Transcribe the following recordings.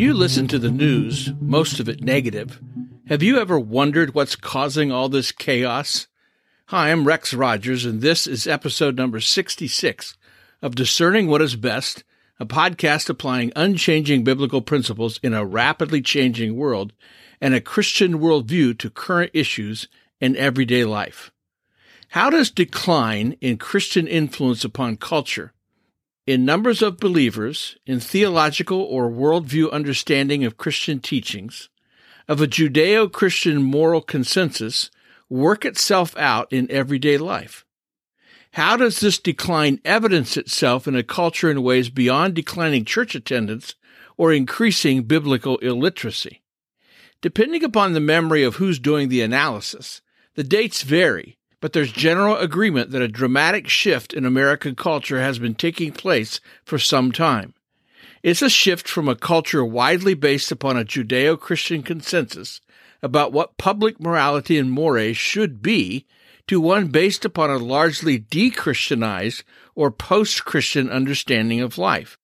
When you listen to the news, most of it negative, have you ever wondered what's causing all this chaos? Hi, I'm Rex Rogers, and this is episode number 66 of Discerning What is Best, a podcast applying unchanging biblical principles in a rapidly changing world and a Christian worldview to current issues in everyday life. How does decline in Christian influence upon culture, in numbers of believers, in theological or worldview understanding of Christian teachings, of a Judeo-Christian moral consensus, work itself out in everyday life? How does this decline evidence itself in a culture in ways beyond declining church attendance or increasing biblical illiteracy? Depending upon the memory of who's doing the analysis, the dates vary, but there's general agreement that a dramatic shift in American culture has been taking place for some time. It's a shift from a culture widely based upon a Judeo-Christian consensus about what public morality and mores should be to one based upon a largely de-Christianized or post-Christian understanding of life.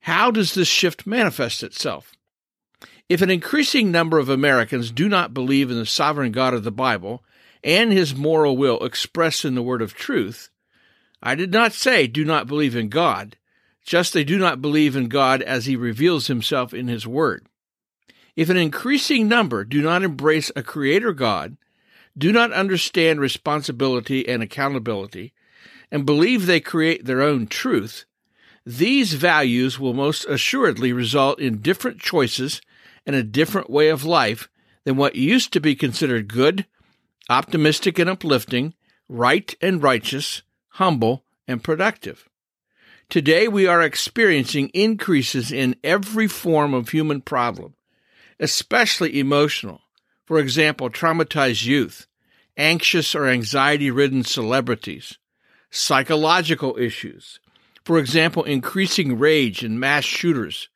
How does this shift manifest itself? If an increasing number of Americans do not believe in the sovereign God of the Bible and his moral will expressed in the word of truth. I did not say do not believe in God, just they do not believe in God as he reveals himself in his word. If an increasing number do not embrace a creator God, do not understand responsibility and accountability, and believe they create their own truth, these values will most assuredly result in different choices and a different way of life than what used to be considered good, optimistic and uplifting, right and righteous, humble and productive. Today we are experiencing increases in every form of human problem, especially emotional. For example, traumatized youth, anxious or anxiety-ridden celebrities, psychological issues. For example, increasing rage and mass shooters,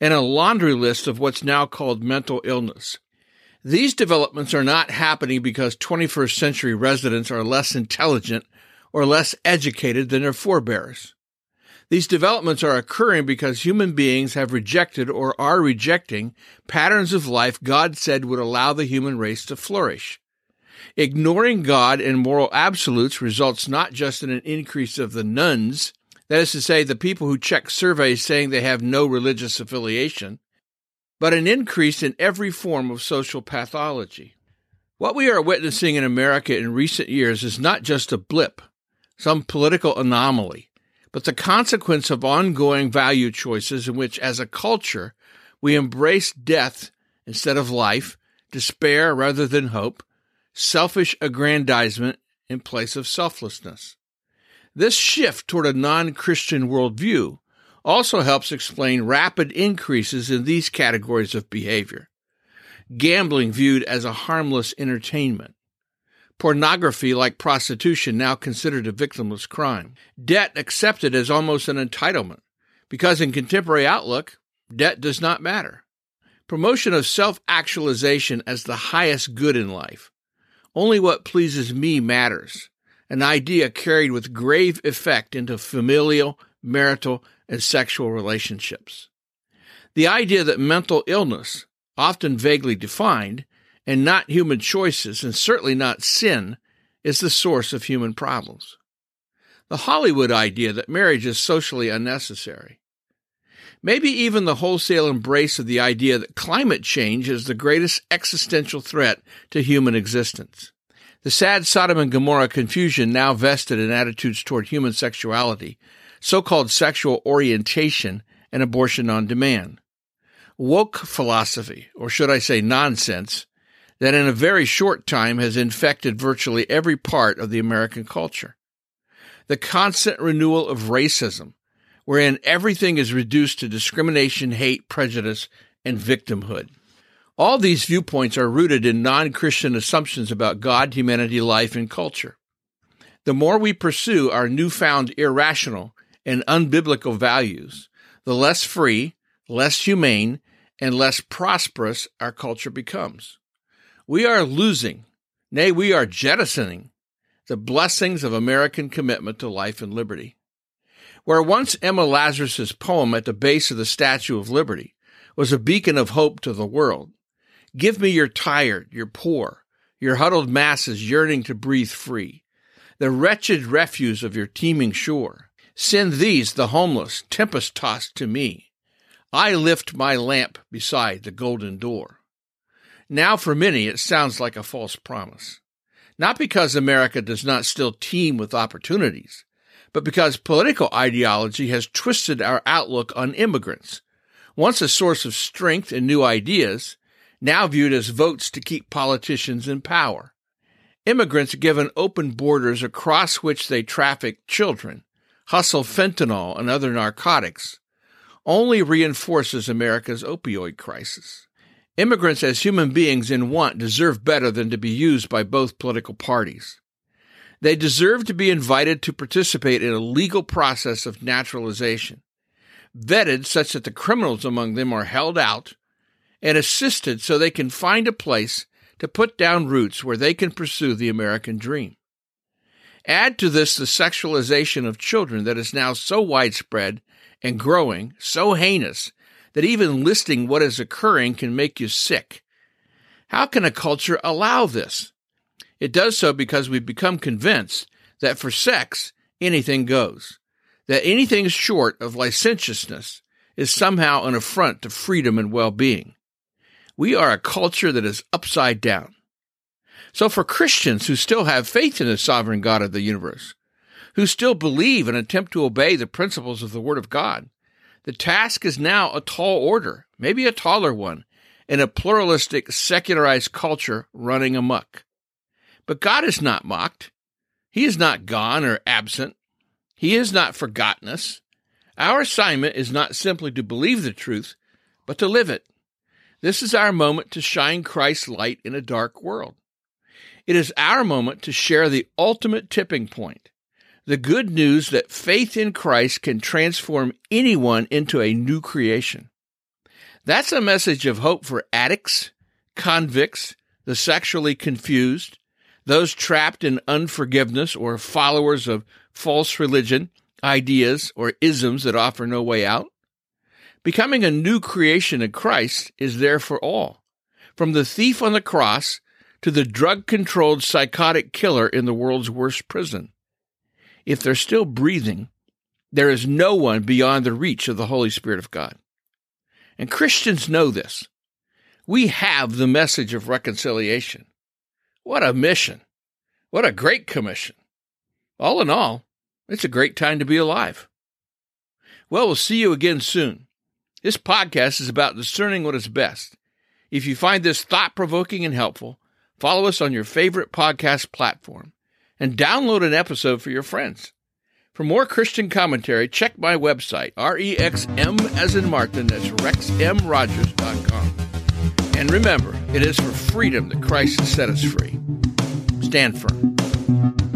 and a laundry list of what's now called mental illness. These developments are not happening because 21st century residents are less intelligent or less educated than their forebears. These developments are occurring because human beings have rejected or are rejecting patterns of life God said would allow the human race to flourish. Ignoring God and moral absolutes results not just in an increase of the nuns, that is to say, the people who check surveys saying they have no religious affiliation, but an increase in every form of social pathology. What we are witnessing in America in recent years is not just a blip, some political anomaly, but the consequence of ongoing value choices in which, as a culture, we embrace death instead of life, despair rather than hope, selfish aggrandizement in place of selflessness. This shift toward a non-Christian worldview also helps explain rapid increases in these categories of behavior. Gambling viewed as a harmless entertainment. Pornography, like prostitution, now considered a victimless crime. Debt accepted as almost an entitlement, because in contemporary outlook, debt does not matter. Promotion of self-actualization as the highest good in life. Only what pleases me matters, an idea carried with grave effect into familial, marital, and sexual relationships. The idea that mental illness, often vaguely defined, and not human choices, and certainly not sin, is the source of human problems. The Hollywood idea that marriage is socially unnecessary. Maybe even the wholesale embrace of the idea that climate change is the greatest existential threat to human existence. The sad Sodom and Gomorrah confusion now vested in attitudes toward human sexuality, so-called sexual orientation, and abortion on demand. Woke philosophy, or should I say nonsense, that in a very short time has infected virtually every part of the American culture. The constant renewal of racism, wherein everything is reduced to discrimination, hate, prejudice, and victimhood. All these viewpoints are rooted in non-Christian assumptions about God, humanity, life, and culture. The more we pursue our newfound irrational and unbiblical values, the less free, less humane, and less prosperous our culture becomes. We are losing, nay, we are jettisoning, the blessings of American commitment to life and liberty. Where once Emma Lazarus's poem at the base of the Statue of Liberty was a beacon of hope to the world. Give me your tired, your poor, your huddled masses yearning to breathe free, the wretched refuse of your teeming shore. Send these, the homeless, tempest-tossed, to me. I lift my lamp beside the golden door. Now for many, it sounds like a false promise. Not because America does not still teem with opportunities, but because political ideology has twisted our outlook on immigrants, once a source of strength and new ideas, now viewed as votes to keep politicians in power. Immigrants given open borders across which they traffic children, hustle fentanyl and other narcotics, only reinforces America's opioid crisis. Immigrants as human beings in want deserve better than to be used by both political parties. They deserve to be invited to participate in a legal process of naturalization, vetted such that the criminals among them are held out, and assisted so they can find a place to put down roots where they can pursue the American dream. Add to this the sexualization of children that is now so widespread and growing, so heinous, that even listing what is occurring can make you sick. How can a culture allow this? It does so because we've become convinced that for sex, anything goes, that anything short of licentiousness is somehow an affront to freedom and well-being. We are a culture that is upside down. So for Christians who still have faith in the sovereign God of the universe, who still believe and attempt to obey the principles of the Word of God, the task is now a tall order, maybe a taller one, in a pluralistic, secularized culture running amok. But God is not mocked. He is not gone or absent. He has not forgotten us. Our assignment is not simply to believe the truth, but to live it. This is our moment to shine Christ's light in a dark world. It is our moment to share the ultimate tipping point, the good news that faith in Christ can transform anyone into a new creation. That's a message of hope for addicts, convicts, the sexually confused, those trapped in unforgiveness or followers of false religion, ideas, or isms that offer no way out. Becoming a new creation in Christ is there for all, from the thief on the cross to the drug-controlled psychotic killer in the world's worst prison. If they're still breathing, there is no one beyond the reach of the Holy Spirit of God. And Christians know this. We have the message of reconciliation. What a mission. What a great commission. All in all, it's a great time to be alive. Well, we'll see you again soon. This podcast is about discerning what is best. If you find this thought-provoking and helpful, follow us on your favorite podcast platform and download an episode for your friends. For more Christian commentary, check my website, REXM as in Martin, that's rexmrogers.com. And remember, it is for freedom that Christ has set us free. Stand firm.